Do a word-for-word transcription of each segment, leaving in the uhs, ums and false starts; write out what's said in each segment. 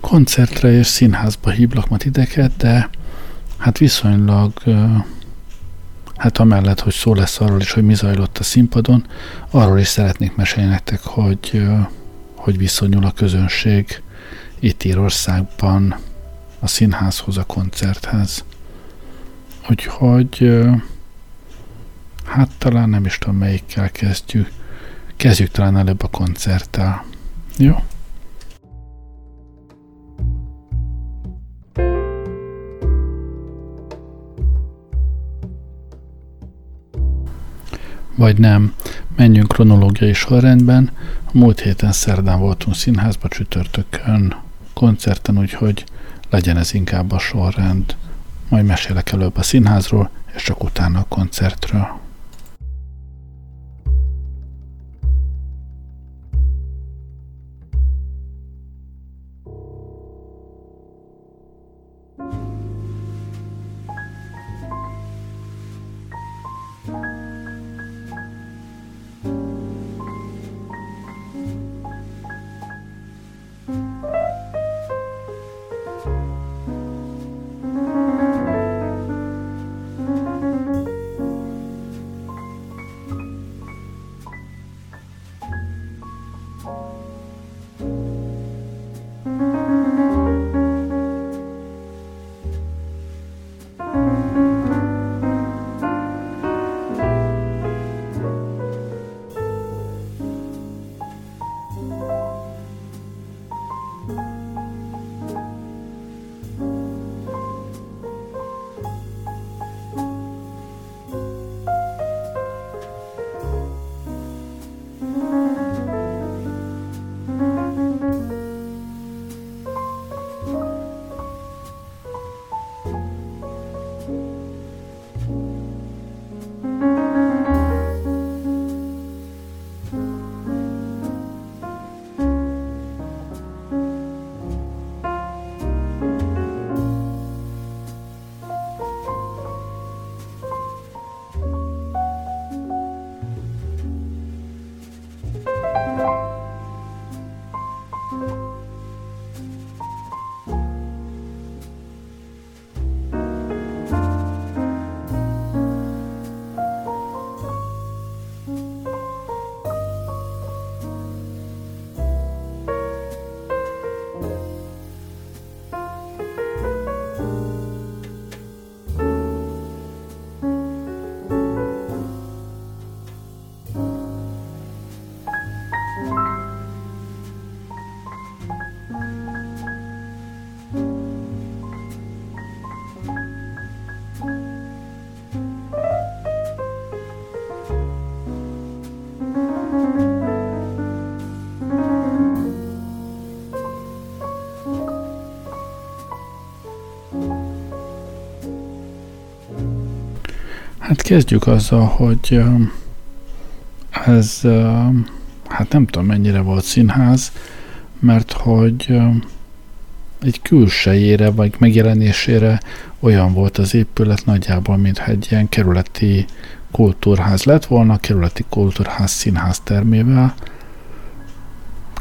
Koncertre és színházba hívlak ma titeket, de hát viszonylag, hát amellett, hogy szó lesz arról is, hogy mi zajlott a színpadon, arról is szeretnék mesélni nektek, hogy, hogy viszonyul a közönség itt Írországban a színházhoz, a koncerthez. Úgyhogy hát talán nem is tudom, melyikkel kezdjük. Kezdjük talán előbb a koncerttel. Jó? Vagy nem. Menjünk kronológiai sorrendben. A múlt héten szerdán voltunk színházba, csütörtökön koncerten, úgyhogy legyen ez inkább a sorrend. Majd mesélek előbb a színházról, és csak utána a koncertről. Hát kezdjük azzal, hogy ez, hát nem tudom mennyire volt színház, mert hogy egy külsejére vagy megjelenésére olyan volt az épület nagyjából, mintha egy ilyen kerületi kultúrház lett volna, kerületi kultúrház színház termével.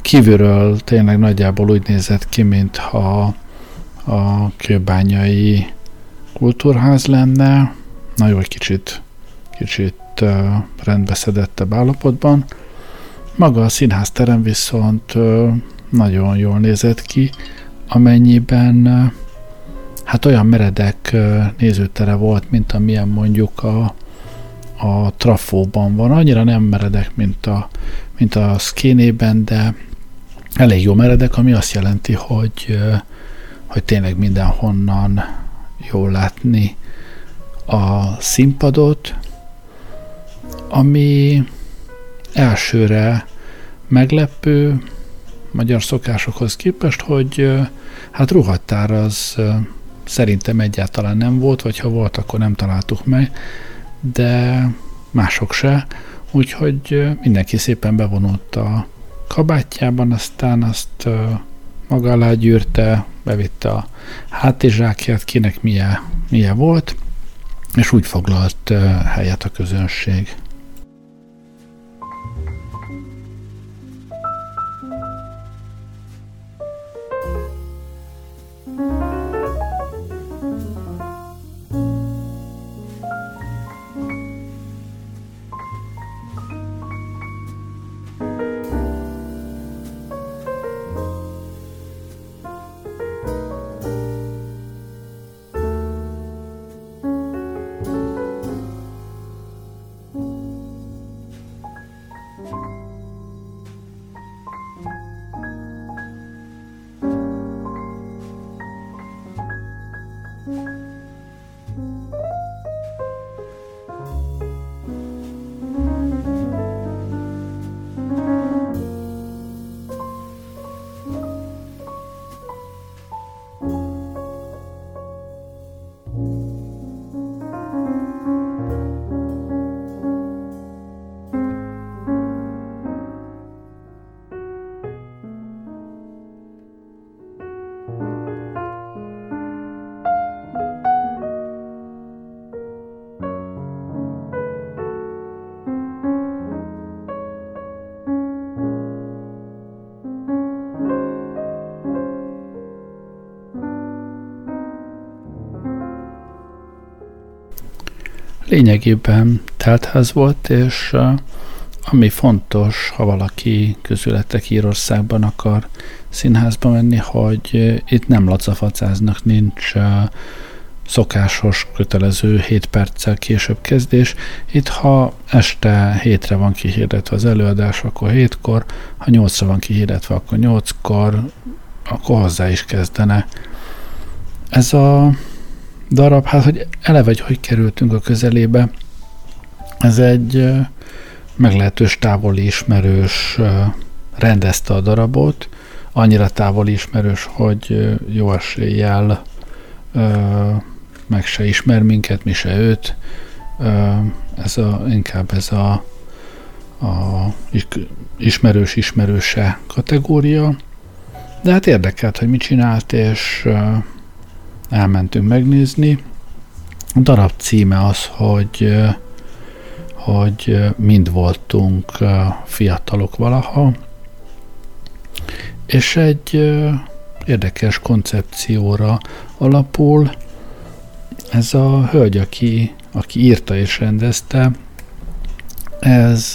Kívülről tényleg nagyjából úgy nézett ki, mintha a kőbányai kultúrház lenne, na jó, egy kicsit, kicsit uh, rendbeszedettebb állapotban. Maga a színházterem viszont uh, nagyon jól nézett ki, amennyiben uh, hát olyan meredek uh, nézőtere volt, mint amilyen mondjuk a, a Trafóban van. Annyira nem meredek, mint a, mint a Szkénében, de elég jó meredek, ami azt jelenti, hogy, uh, hogy tényleg mindenhonnan jól látni a színpadot, ami elsőre meglepő magyar szokásokhoz képest, hogy hát ruhattár az szerintem egyáltalán nem volt, vagy ha volt, akkor nem találtuk meg, de mások se, úgyhogy mindenki szépen bevonult a kabátjában, aztán azt maga alá gyűrte, bevitte a hátizsákját, kinek milyen, milyen volt, és úgy foglalt helyet a közönség. lényegében teltház volt, és ami fontos, ha valaki közületek Írországban akar színházba menni, hogy itt nem lacafacáznak, nincs szokásos, kötelező hét perccel később kezdés. Itt, ha este hétre van kihirdetve az előadás, akkor hétkor, ha nyolcra van kihirdetve, akkor nyolckor, akkor hozzá is kezdene. Ez a darab, hát hogy eleve, hogy, hogy kerültünk a közelébe, ez egy meglehetős távoli ismerős rendezte a darabot, annyira távoli ismerős, hogy jó eséllyel meg se ismer minket, mi se őt. Ez a, inkább ez a, a ismerős-ismerőse kategória. De hát érdekelt, hogy mit csinált, és elmentünk megnézni. A darab címe az, hogy, hogy mind voltunk fiatalok valaha, és egy érdekes koncepcióra alapul. Ez a hölgy, aki, aki írta és rendezte, ez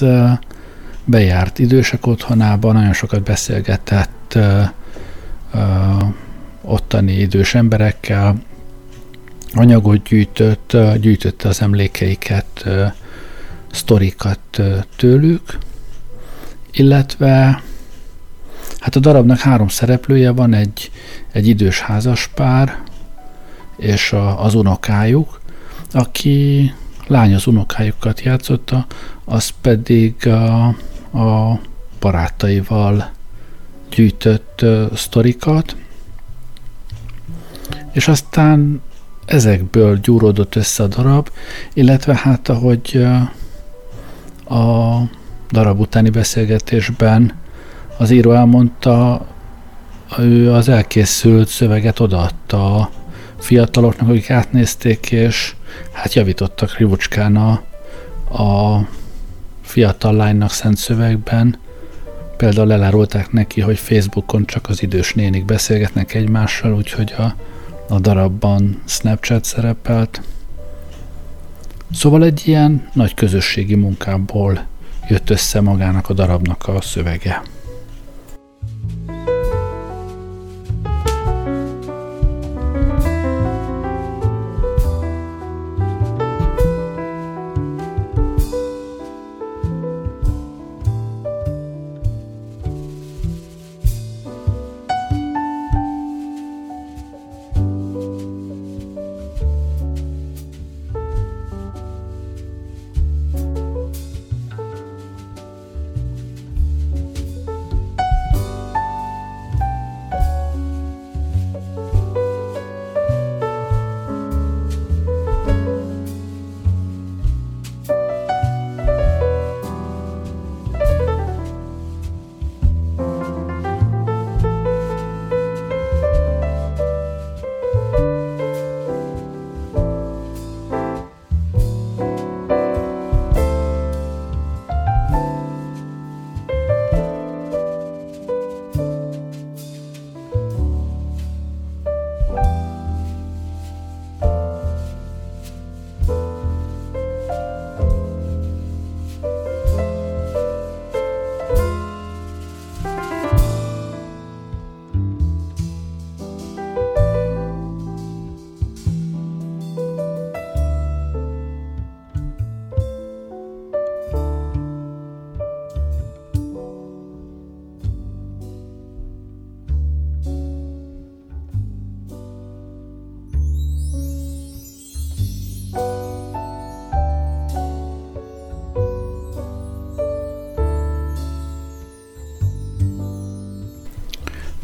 bejárt idősek otthonában, nagyon sokat beszélgetett ottani idős emberekkel, anyagot gyűjtött, gyűjtötte az emlékeiket, sztorikat tőlük, illetve hát a darabnak három szereplője van, egy, egy idős házaspár és a, az unokájuk, aki lány az unokájukat játszotta, az pedig a, a barátaival gyűjtött uh, sztorikat, és aztán ezekből gyúródott össze a darab, illetve hát ahogy uh, a darab utáni beszélgetésben az író elmondta, ő az elkészült szöveget odaadta a fiataloknak, akik átnézték, és hát javítottak rivocskán a, a fiatal lánynak szent szövegben. Például elárulták neki, hogy Facebookon csak az idős nénik beszélgetnek egymással, úgyhogy a, a darabban Snapchat szerepelt. Szóval egy ilyen nagy közösségi munkából jött össze magának a darabnak a szövege.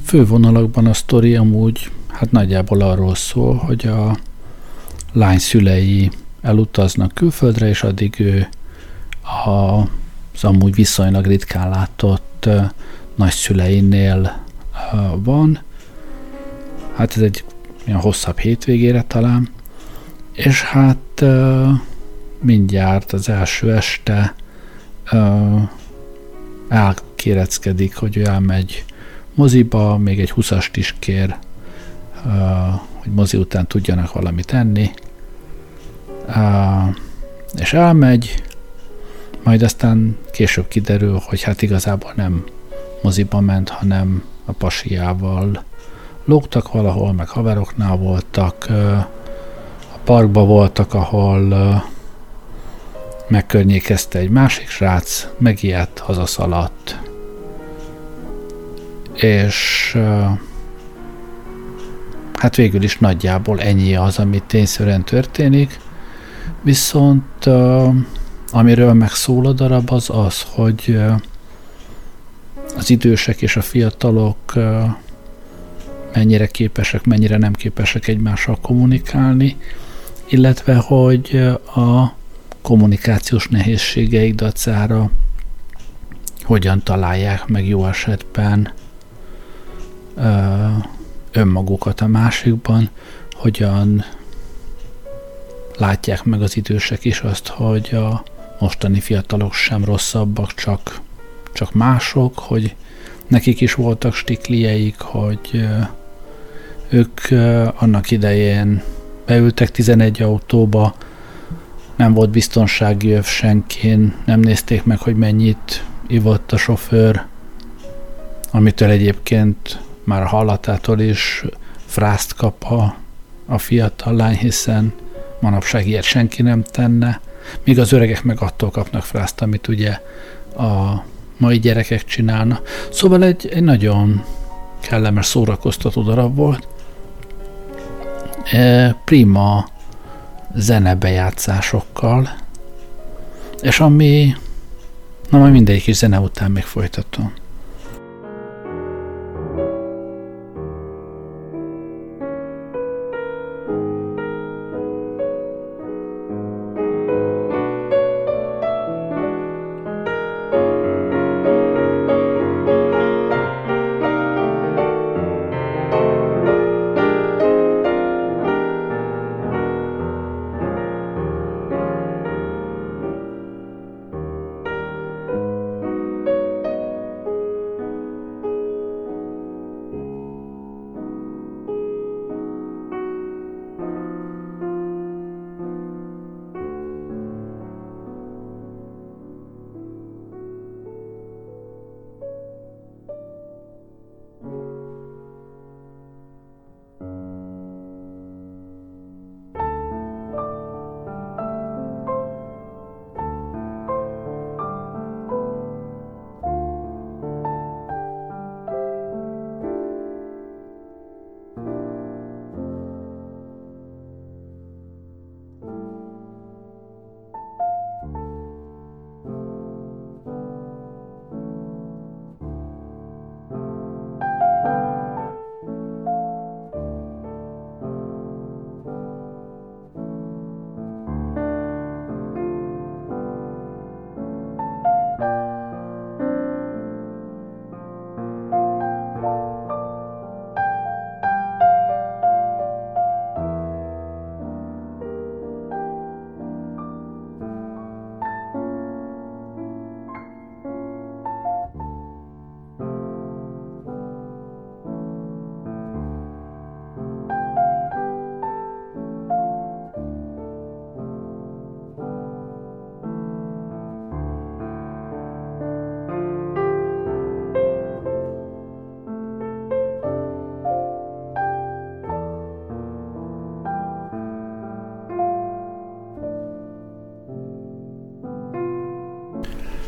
Fővonalakban a sztori amúgy hát nagyjából arról szól, hogy a lány szülei elutaznak külföldre, és addig ő az amúgy viszonylag ritkán látott nagyszüleinél van. Hát ez egy olyan hosszabb hétvégére talán. És hát mindjárt az első este elkéreckedik, hogy ő elmegy moziba, még egy huszast is kér, hogy mozi után tudjanak valamit enni. és elmegy, majd aztán később kiderül, hogy hát igazából nem moziba ment, hanem a pasiával lógtak valahol, meg haveroknál voltak, a parkba voltak, ahol megkörnyékezte egy másik srác, megijedt, hazaszaladt. És hát végül is nagyjából ennyi az, ami tényszerűen történik, viszont amiről megszól a darab, az az, hogy az idősek és a fiatalok mennyire képesek, mennyire nem képesek egymással kommunikálni, illetve hogy a kommunikációs nehézségeik dacára hogyan találják meg jó esetben önmagukat a másikban, hogyan látják meg az idősek is azt, hogy a mostani fiatalok sem rosszabbak, csak, csak mások, hogy nekik is voltak stiklijeik, hogy ők annak idején beültek tizenegy autóba, nem volt biztonsági öv senkin, nem nézték meg, hogy mennyit ivott a sofőr, amitől egyébként már a hallatától is frászt kap a, a fiatal lány, hiszen manapság ilyet senki nem tenne, míg az öregek meg attól kapnak frászt, amit ugye a mai gyerekek csinálnak. Szóval egy, egy nagyon kellemes, szórakoztató darab volt. E, prima zenebejátszásokkal, és ami, na majd mindegyik is zene után még folytatom.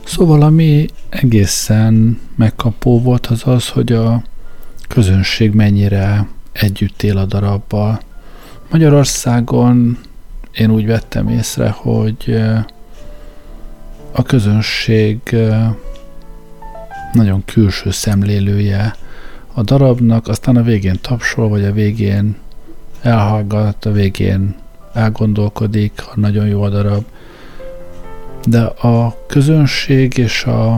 Szóval ami egészen megkapó volt, az az, hogy a közönség mennyire együtt él a darabbal. Magyarországon én úgy vettem észre, hogy a közönség nagyon külső szemlélője a darabnak, aztán a végén tapsol, vagy a végén elhallgat, a végén elgondolkodik, ha nagyon jó a darab. De a közönség és a,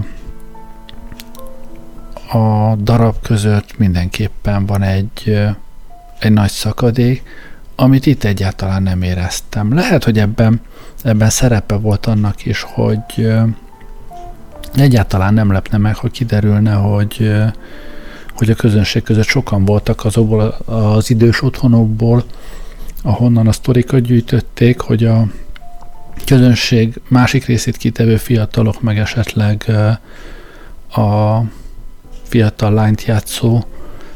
a darab között mindenképpen van egy, egy nagy szakadék, amit itt egyáltalán nem éreztem. Lehet, hogy ebben, ebben szerepe volt annak is, hogy egyáltalán nem lepne meg, ha kiderülne, hogy, hogy a közönség között sokan voltak azokból az idős otthonokból, ahonnan a sztorikat gyűjtötték, hogy a közönség másik részét kitevő fiatalok, meg esetleg a fiatal lányt játszó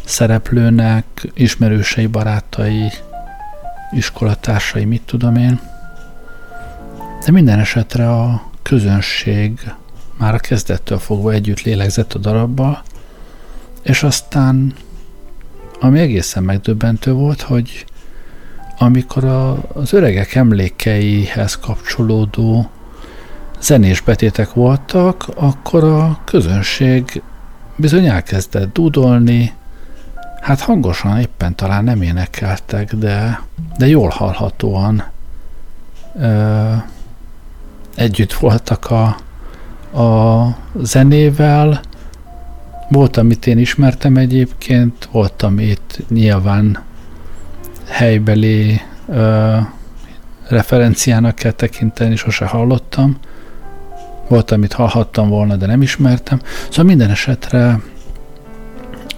szereplőnek ismerősei, barátai, iskolatársai, mit tudom én. De minden esetre a közönség már a kezdettől fogva együtt lélegzett a darabbal, és aztán, ami egészen megdöbbentő volt, hogy amikor a, az öregek emlékeihez kapcsolódó zenés betétek voltak, akkor a közönség bizony elkezdett dúdolni, hát hangosan éppen talán nem énekeltek, de, de jól hallhatóan ö, együtt voltak a, a zenével. Volt, amit én ismertem egyébként, volt, amit nyilván helybeli ö, referenciának kell tekinteni, sose hallottam. Volt, amit hallhattam volna, de nem ismertem. Szóval minden esetre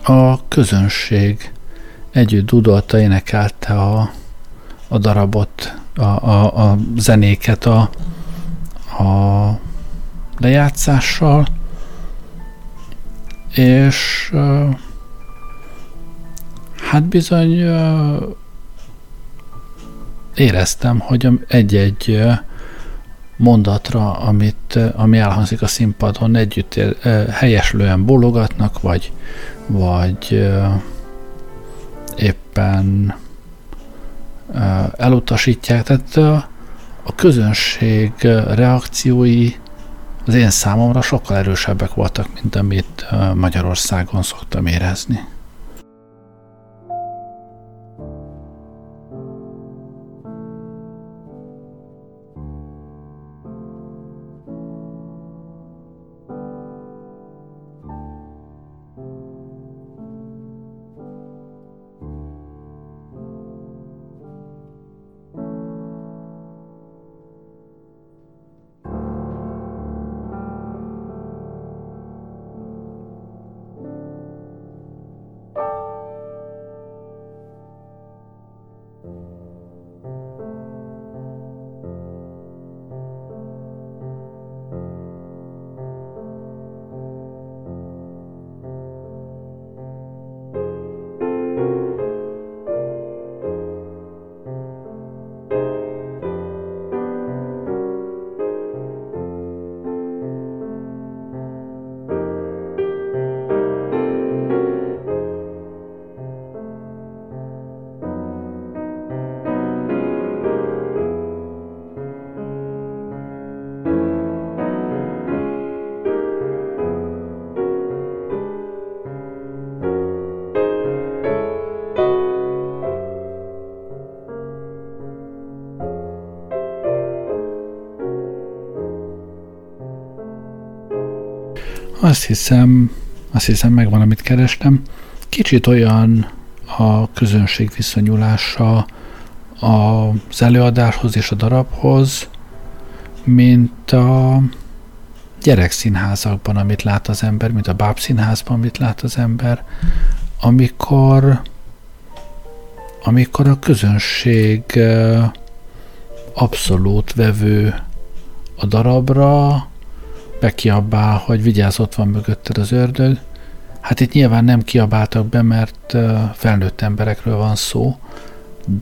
a közönség együtt dudolta, énekelte a, a darabot, a, a, a zenéket a, a lejátszással, és hát bizony éreztem, hogy egy-egy mondatra, amit, ami elhangzik a színpadon, együtt ér, helyeslően bólogatnak, vagy, vagy éppen elutasítják. Tehát a közönség reakciói az én számomra sokkal erősebbek voltak, mint amit Magyarországon szoktam érezni. Azt hiszem, azt hiszem megvan, amit kerestem. Kicsit olyan a közönség viszonyulása az előadáshoz és a darabhoz, mint a gyerekszínházakban, amit lát az ember, mint a bábszínházban, amit lát az ember, amikor, amikor a közönség abszolút vevő a darabra, bekiabál, hogy vigyázz, ott van mögötted az ördög. Hát itt nyilván nem kiabáltak be, mert felnőtt emberekről van szó,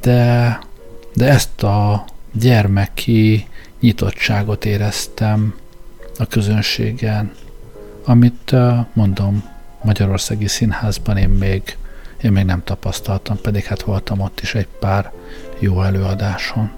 de, de ezt a gyermeki nyitottságot éreztem a közönségen, amit mondom, magyarországi színházban én még, én még nem tapasztaltam, pedig hát voltam ott is egy pár jó előadáson.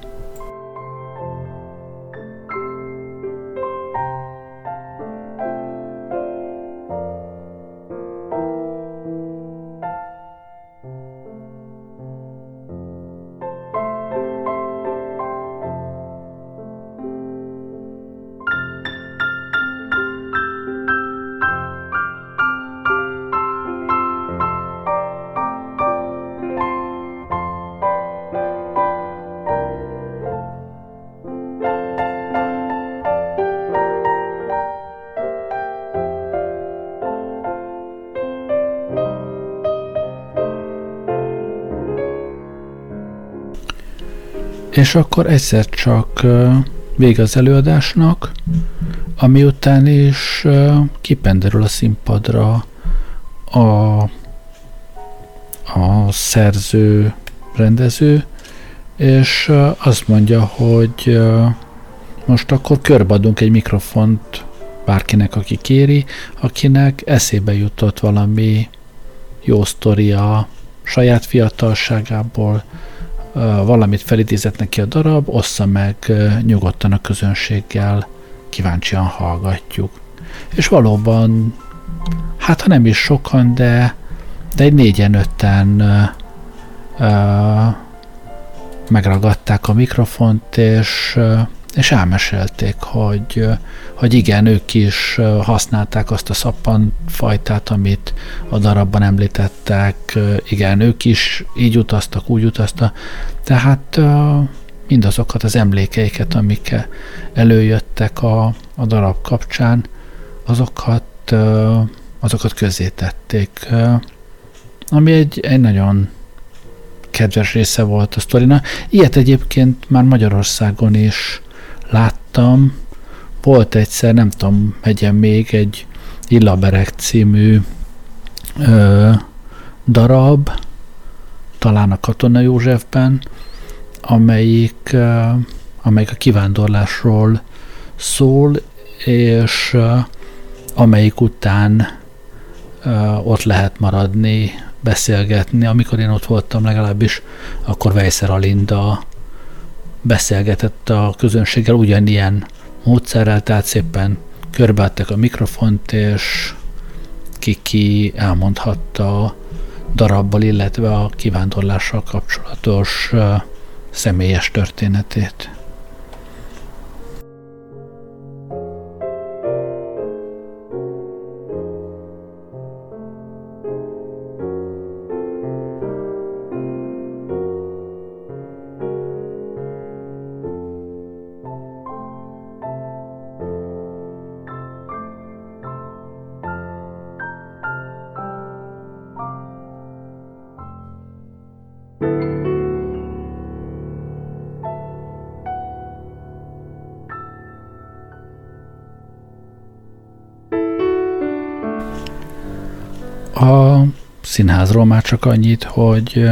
És akkor egyszer csak vége az előadásnak, ami után is kipenderül a színpadra a, a szerző, rendező, és azt mondja, hogy most akkor körbeadunk egy mikrofont bárkinek, aki kéri, akinek eszébe jutott valami jó sztoria saját fiatalságából, valamit felidézett neki a darab, ossza meg nyugodtan a közönséggel, kíváncsian hallgatjuk. És valóban, hát ha nem is sokan, de, de egy négyen-ötten uh, megragadták a mikrofont, és, uh, és elmesélték, hogy, uh, hogy igen, ők is uh, használták azt a szappanfajtát, amit a darabban említettek, uh, igen, ők is így utaztak, úgy utaztak, tehát uh, mindazokat az emlékeiket, amik előjöttek a, a darab kapcsán, azokat, uh, azokat közzé tették. Uh, ami egy, egy nagyon kedves része volt a sztorinak. Ilyet egyébként már Magyarországon is láttam. Volt egyszer, nem tudom, megyen még egy Illaberek című ö, darab, talán a Katona Józsefben, amelyik, ö, amelyik a kivándorlásról szól, és ö, amelyik után ö, ott lehet maradni, beszélgetni. Amikor én ott voltam legalábbis, akkor Velyszer Linda beszélgetett a közönséggel ugyanilyen módszerrel, tehát szépen körbeadták a mikrofont, és ki-ki elmondhatta a darabbal, illetve a kivándorlással kapcsolatos uh, személyes történetét. A színházról már csak annyit, hogy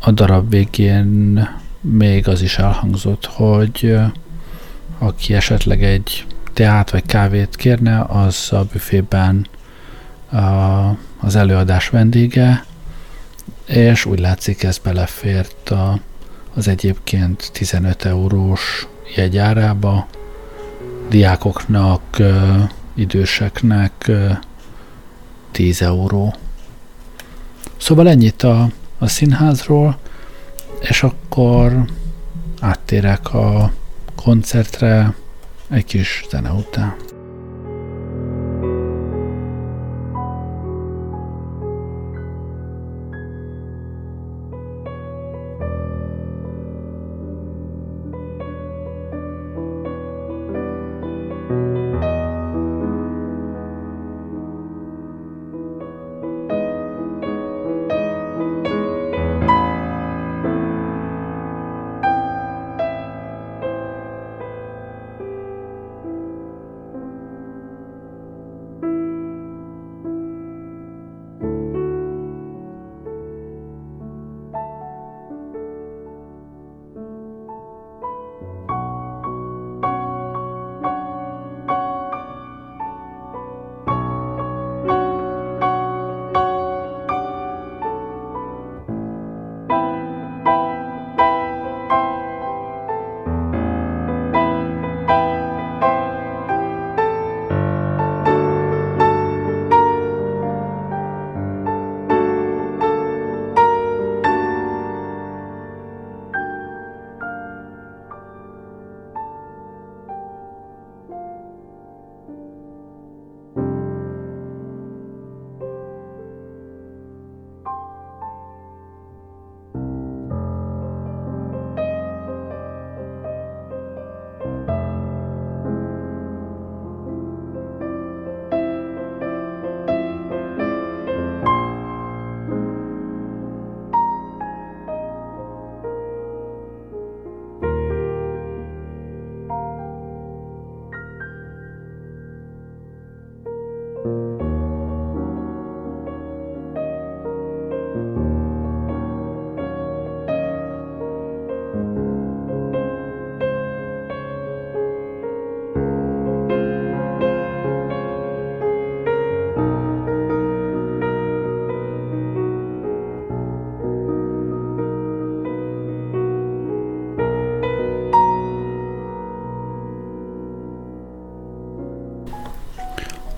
a darab végén még az is elhangzott, hogy aki esetleg egy teát vagy kávét kérne, az a büfében az előadás vendége, és úgy látszik, ez belefért az egyébként tizenöt eurós jegy árába, diákoknak, időseknek tíz euró. Szóval ennyit a, a színházról, és akkor áttérek a koncertre egy kis zene után.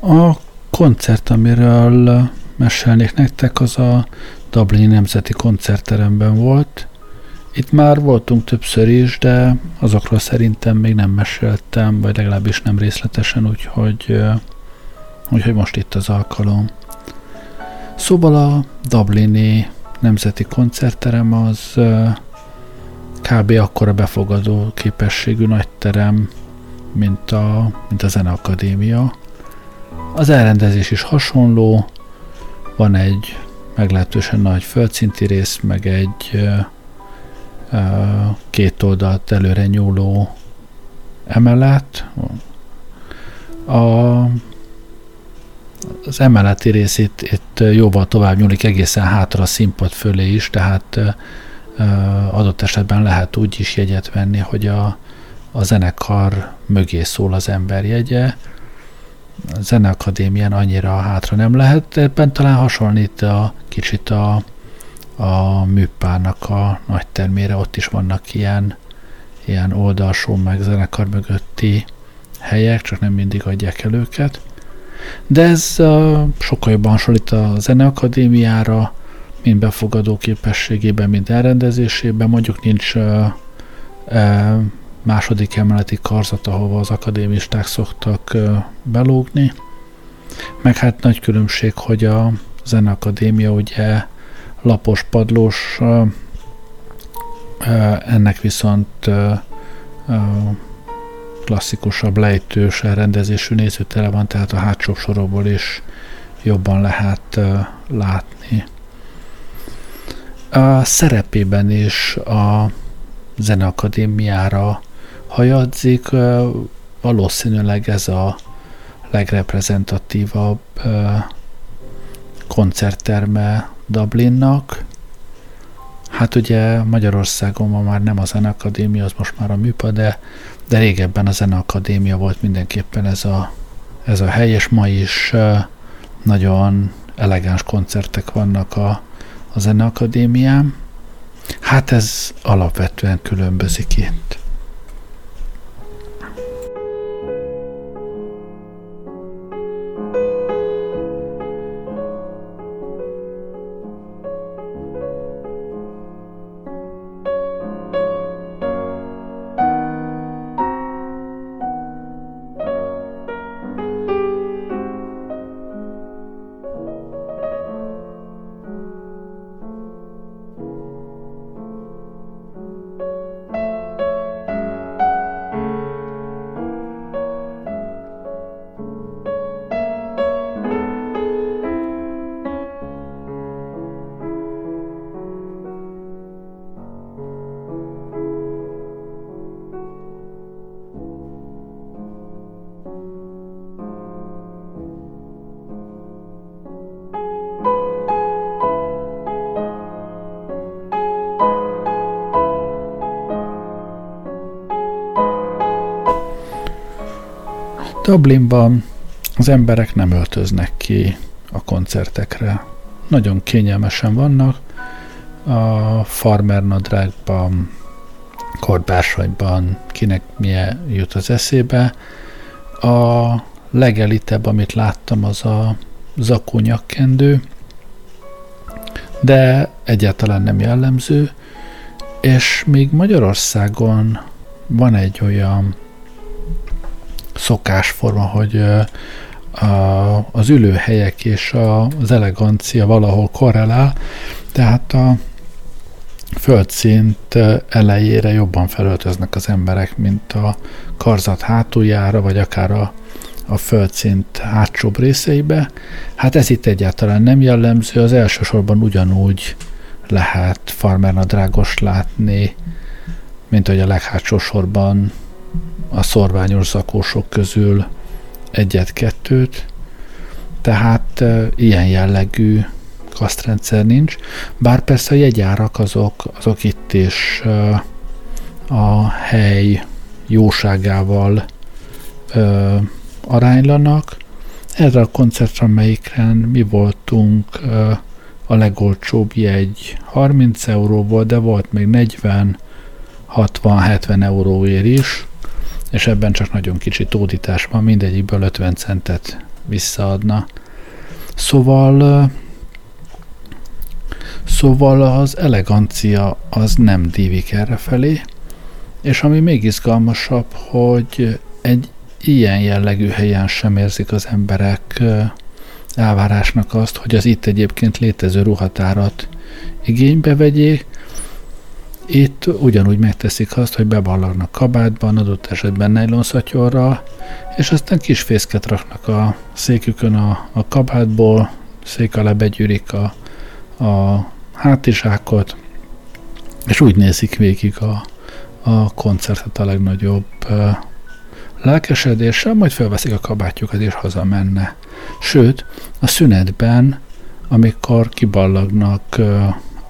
A koncert, amiről mesélnék nektek, az a Dublini Nemzeti Koncertteremben volt. Itt már voltunk többször is, de azokról szerintem még nem meséltem, vagy legalábbis nem részletesen, úgyhogy, úgyhogy most itt az alkalom. Szóval a Dublini Nemzeti Koncertterem az kb. Akkora befogadó képességű nagy terem, mint a, mint a Zene Akadémia. Az elrendezés is hasonló, van egy meglehetősen nagy földszinti rész, meg egy két oldalt előre nyúló emelet. A, az emeleti rész itt, itt jóval tovább nyúlik egészen hátra a színpad fölé is, tehát adott esetben lehet úgy is jegyet venni, hogy a, a zenekar mögé szól az ember jegye. A Zeneakadémián annyira hátra nem lehet, ebben talán hasonlít a kicsit a a Müpának a nagy termére, ott is vannak ilyen, ilyen oldalsó, meg zenekar mögötti helyek, csak nem mindig adják el őket. De ez uh, sokkal jobban hasonlít a Zeneakadémiára, mind befogadó képességében, mind elrendezésében. Mondjuk nincs uh, uh, második emeleti karzat, ahova az akadémisták szoktak uh, belógni. Meg hát nagy különbség, hogy a Zeneakadémia ugye lapos, padlós, ennek viszont klasszikusabb, lejtős elrendezésű nézőtere van, tehát a hátsó sorokból is jobban lehet látni. A szerepében is a Zeneakadémiára hajadzik, valószínűleg ez a legreprezentatívabb koncertterme Dublinnak. Hát ugye Magyarországon ma már nem a Zeneakadémia, az most már a Müpa, de, de régebben a Zeneakadémia volt mindenképpen ez a, ez a hely, és ma is nagyon elegáns koncertek vannak a, a Zeneakadémián. Hát ez alapvetően különbözik itt. Dublinban az emberek nem öltöznek ki a koncertekre. Nagyon kényelmesen vannak. A farmernadrágban, kordbársonyban, kinek milyen jut az eszébe. A legelitebb, amit láttam, az a zakó nyakkendő, de egyáltalán nem jellemző. És még Magyarországon van egy olyan szokásforma, hogy az ülőhelyek és az elegancia valahol korrelál, tehát a földszint elejére jobban felöltöznek az emberek, mint a karzat hátuljára, vagy akár a, a földszint hátsóbb részeibe. Hát ez itt egyáltalán nem jellemző, az elsősorban ugyanúgy lehet farmernadrágos látni, mint hogy a leghátsó sorban a szorványos zakósok közül egyet-kettőt, tehát e, ilyen jellegű kasztrendszer nincs, bár persze a jegyárak azok, azok itt is e, a hely jóságával e, aránylanak. Erre a koncertre, amelyikren mi voltunk, e, a legolcsóbb jegy harminc euró volt, de volt még negyven, hatvan, hetven euróért is, és ebben csak nagyon kicsi tódítás van, mindegyikből ötven centet visszaadna. Szóval szóval az elegancia az nem dívik errefelé, és ami még izgalmasabb, hogy egy ilyen jellegű helyen sem érzik az emberek elvárásnak azt, hogy az itt egyébként létező ruhatárat igénybe vegyék. Itt ugyanúgy megteszik azt, hogy beballagnak kabátban, adott esetben nejlonszatyorral, és aztán kis fészket raknak a székükön a, a kabátból, szék alá begyűrik a, a hátizsákot, és úgy nézik végig a, a koncertet a legnagyobb lelkesedéssel, majd felveszik a kabátjukat és hazamenne. Sőt, a szünetben, amikor kiballagnak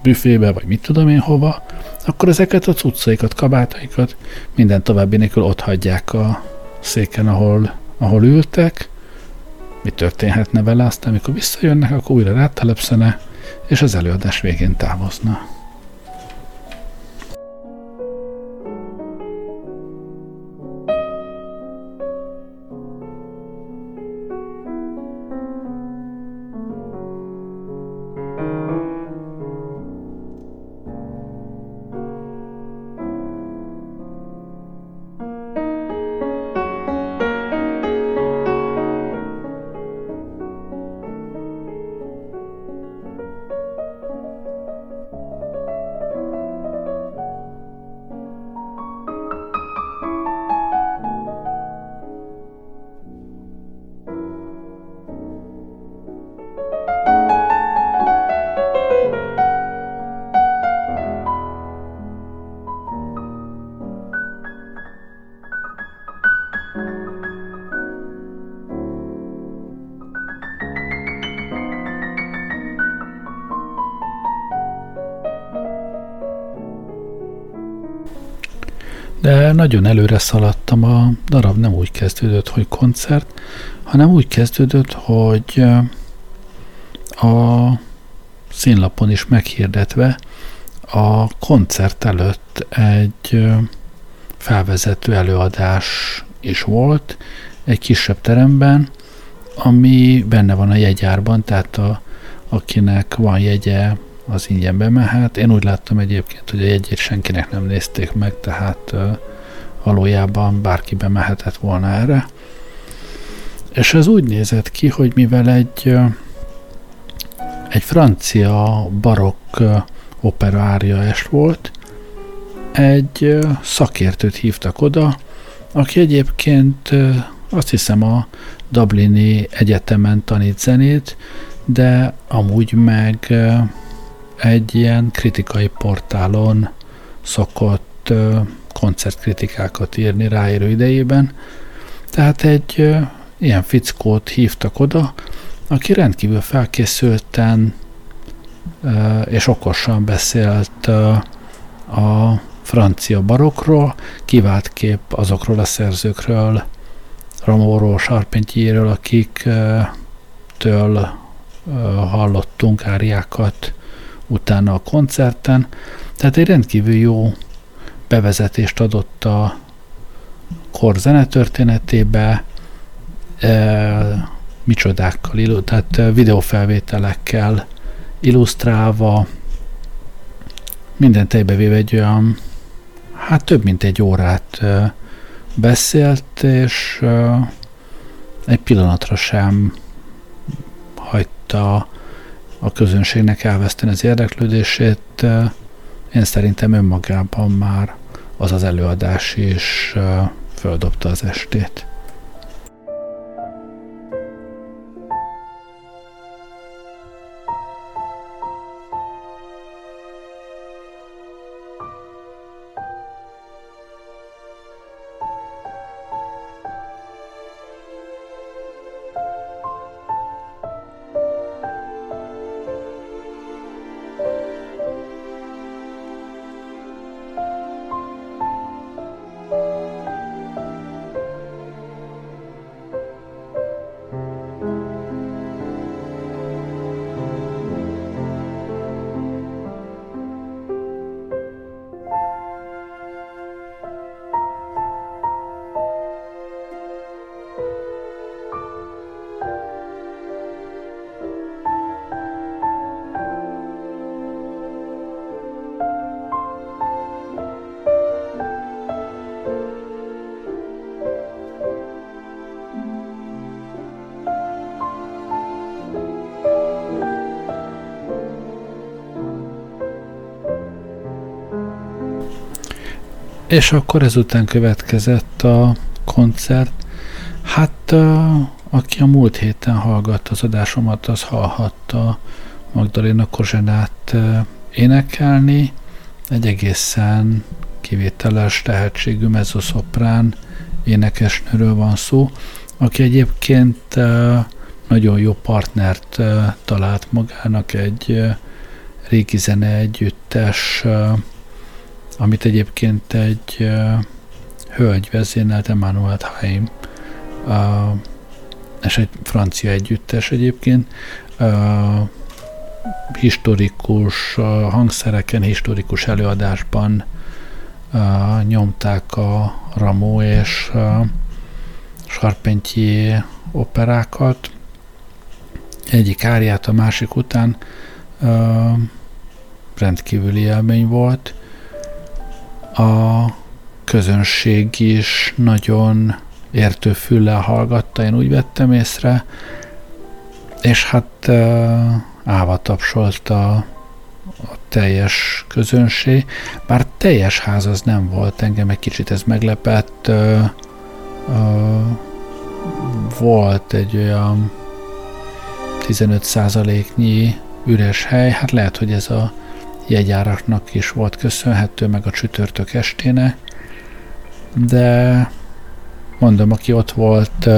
büfébe, vagy mit tudom én hova, akkor ezeket a cuccaikat, kabátaikat minden további nélkül ott hagyják a széken, ahol, ahol ültek. Mi történhetne vele? Aztán, amikor visszajönnek, akkor újra rátelepszene, és az előadás végén távozna. De nagyon előre szaladtam, a darab nem úgy kezdődött, hogy koncert, hanem úgy kezdődött, hogy a színlapon is meghirdetve a koncert előtt egy felvezető előadás is volt egy kisebb teremben, ami benne van a jegyárban, tehát a, akinek van jegye, az ingyen bemehet. Én úgy láttam egyébként, hogy a jegyét senkinek nem nézték meg, tehát uh, valójában bárki bemehetett volna erre. És ez úgy nézett ki, hogy mivel egy, uh, egy francia barokk uh, opera ária est volt, egy uh, szakértőt hívtak oda, aki egyébként uh, azt hiszem a Dublini Egyetemen tanít zenét, de amúgy meg uh, egy ilyen kritikai portálon szokott koncertkritikákat írni ráérő idejében. Tehát egy ilyen fickót hívtak oda, aki rendkívül felkészülten és okosan beszélt a francia barokról, kivált kép azokról a szerzőkről, Rameauról, Charpentierről, akiktől hallottunk áriákat utána a koncerten, tehát egy rendkívül jó bevezetést adott a kor zenetörténetébe, e, micsodákkal, tehát videófelvételekkel illusztrálva, mindent egybevéve egy olyan, hát több mint egy órát e, beszélt, és e, egy pillanatra sem hagyta a közönségnek elveszteni az érdeklődését. Én szerintem önmagában már az az előadás is földobta az estét. És akkor ezután következett a koncert. Hát a, aki a múlt héten hallgatta az adásomat, az hallhatta Magdalena Kozsenát énekelni. Egy egészen kivételes tehetségű mezoszoprán énekesnőről van szó, aki egyébként nagyon jó partnert talált magának, egy régi zene együttes, amit egyébként egy hölgy vezényelt, Emmanuel Haim, és egy francia együttes egyébként, historikus hangszereken, historikus előadásban nyomták a Rameau és Charpentier operákat, egyik áriát a másik után, Uh, rendkívüli élmény volt. A közönség is nagyon értő füllel hallgatta, én úgy vettem észre, és hát uh, állva tapsolt a, a teljes közönség, bár teljes ház az nem volt, engem egy kicsit ez meglepett. Uh, uh, volt egy olyan tizenöt százaléknyi üres hely, hát lehet, hogy ez a jegyáraknak is volt köszönhető, meg a csütörtök estének, de mondom, aki ott volt,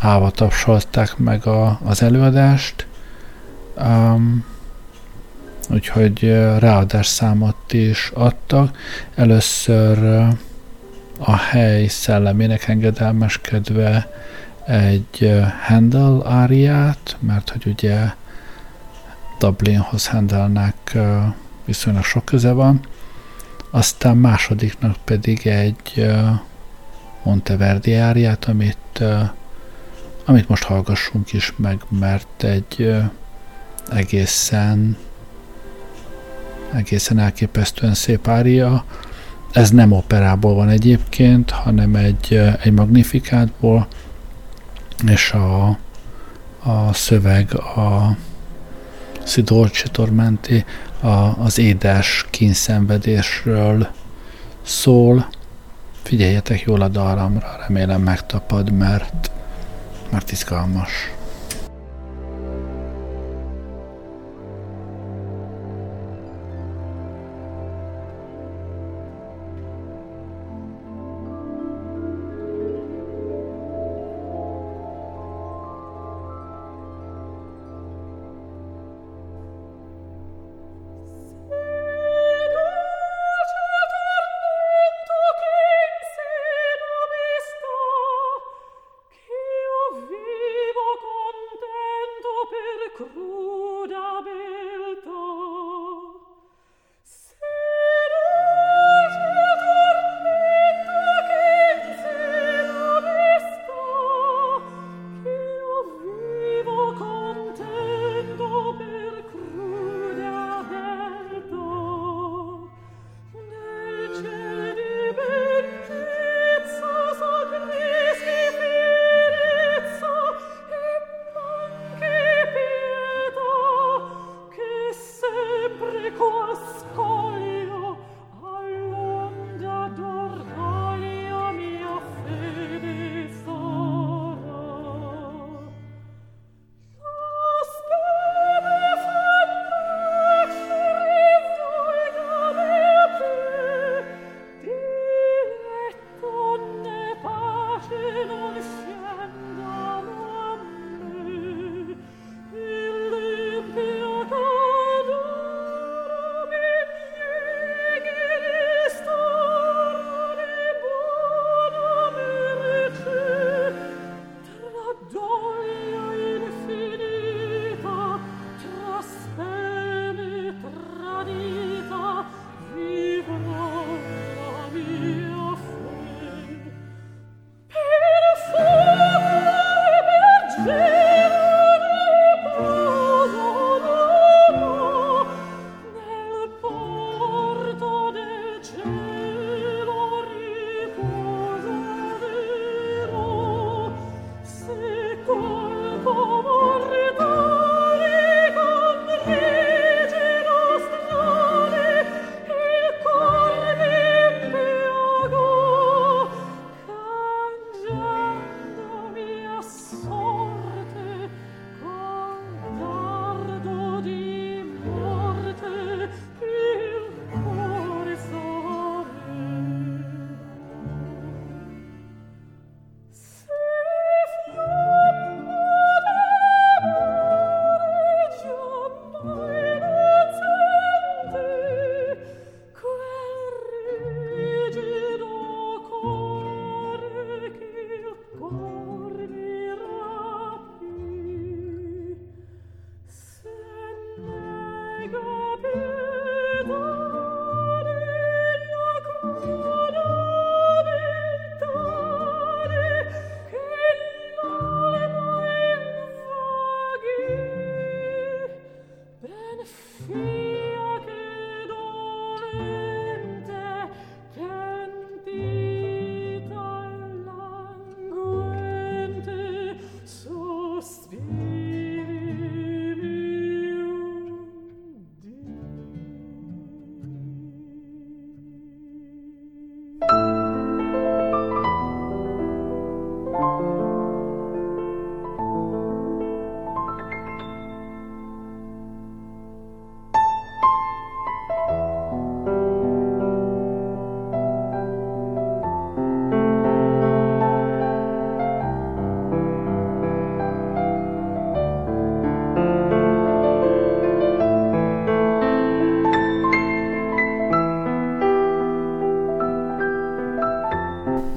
állva tapsolták meg a, az előadást, um, úgyhogy ráadásszámot is adtak. Először a hely szellemének engedelmeskedve egy Handel áriát, mert hogy ugye Dublinhoz, Handelnek viszonylag sok köze van. Aztán másodiknak pedig egy Monteverdi áriát, amit, amit most hallgassunk is meg, mert egy egészen, egészen elképesztően szép ária. Ez nem operából van egyébként, hanem egy, egy magnifikátból, és a, a szöveg a Si dolce tormenti, az édes kínszenvedésről szól. Figyeljetek jól a dallamra, remélem megtapad, mert, mert izgalmas. Vivo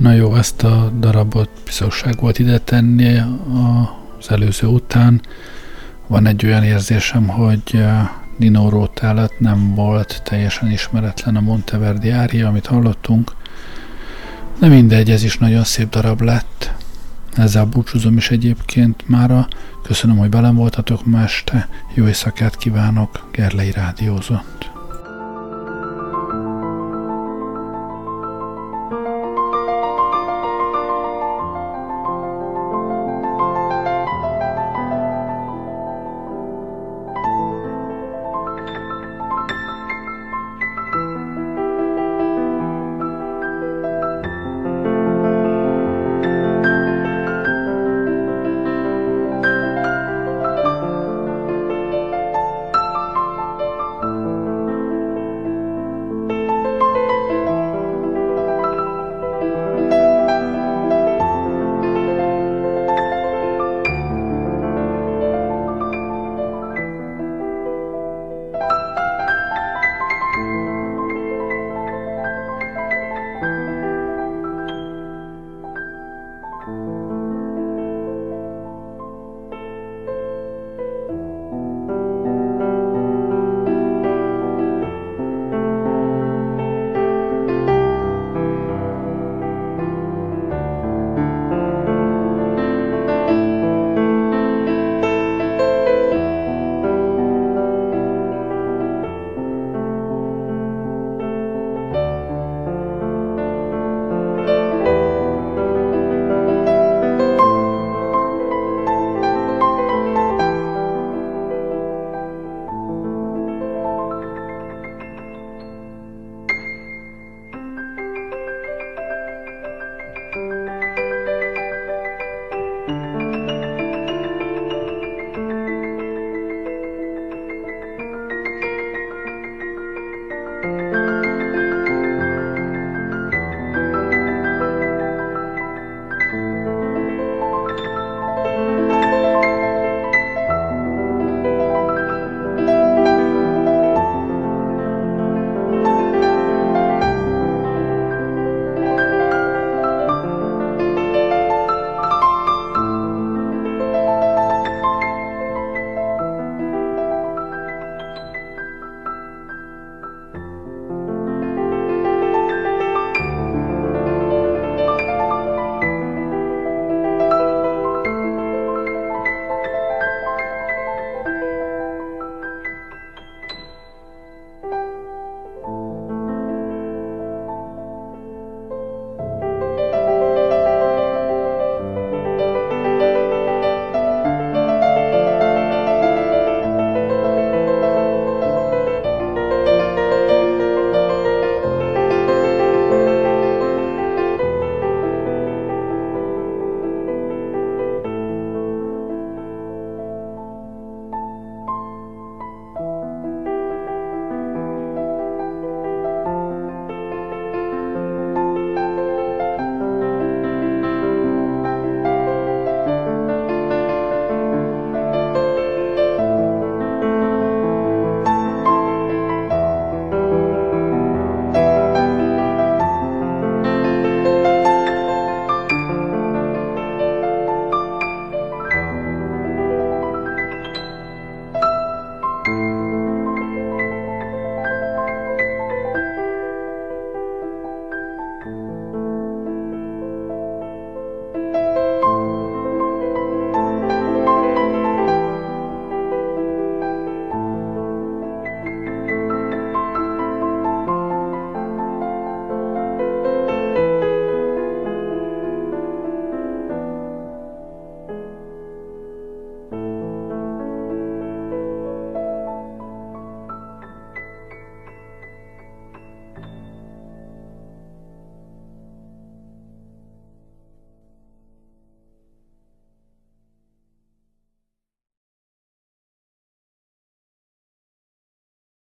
Na jó, ezt a darabot biztonság volt ide tenni az előző után. Van egy olyan érzésem, hogy Nino Rota előtt nem volt teljesen ismeretlen a Monteverdi ária, amit hallottunk. De mindegy, ez is nagyon szép darab lett. Ezzel búcsúzom is egyébként mára. Köszönöm, hogy velem voltatok ma este. Jó éjszakát kívánok, Gerlei Rádiózont.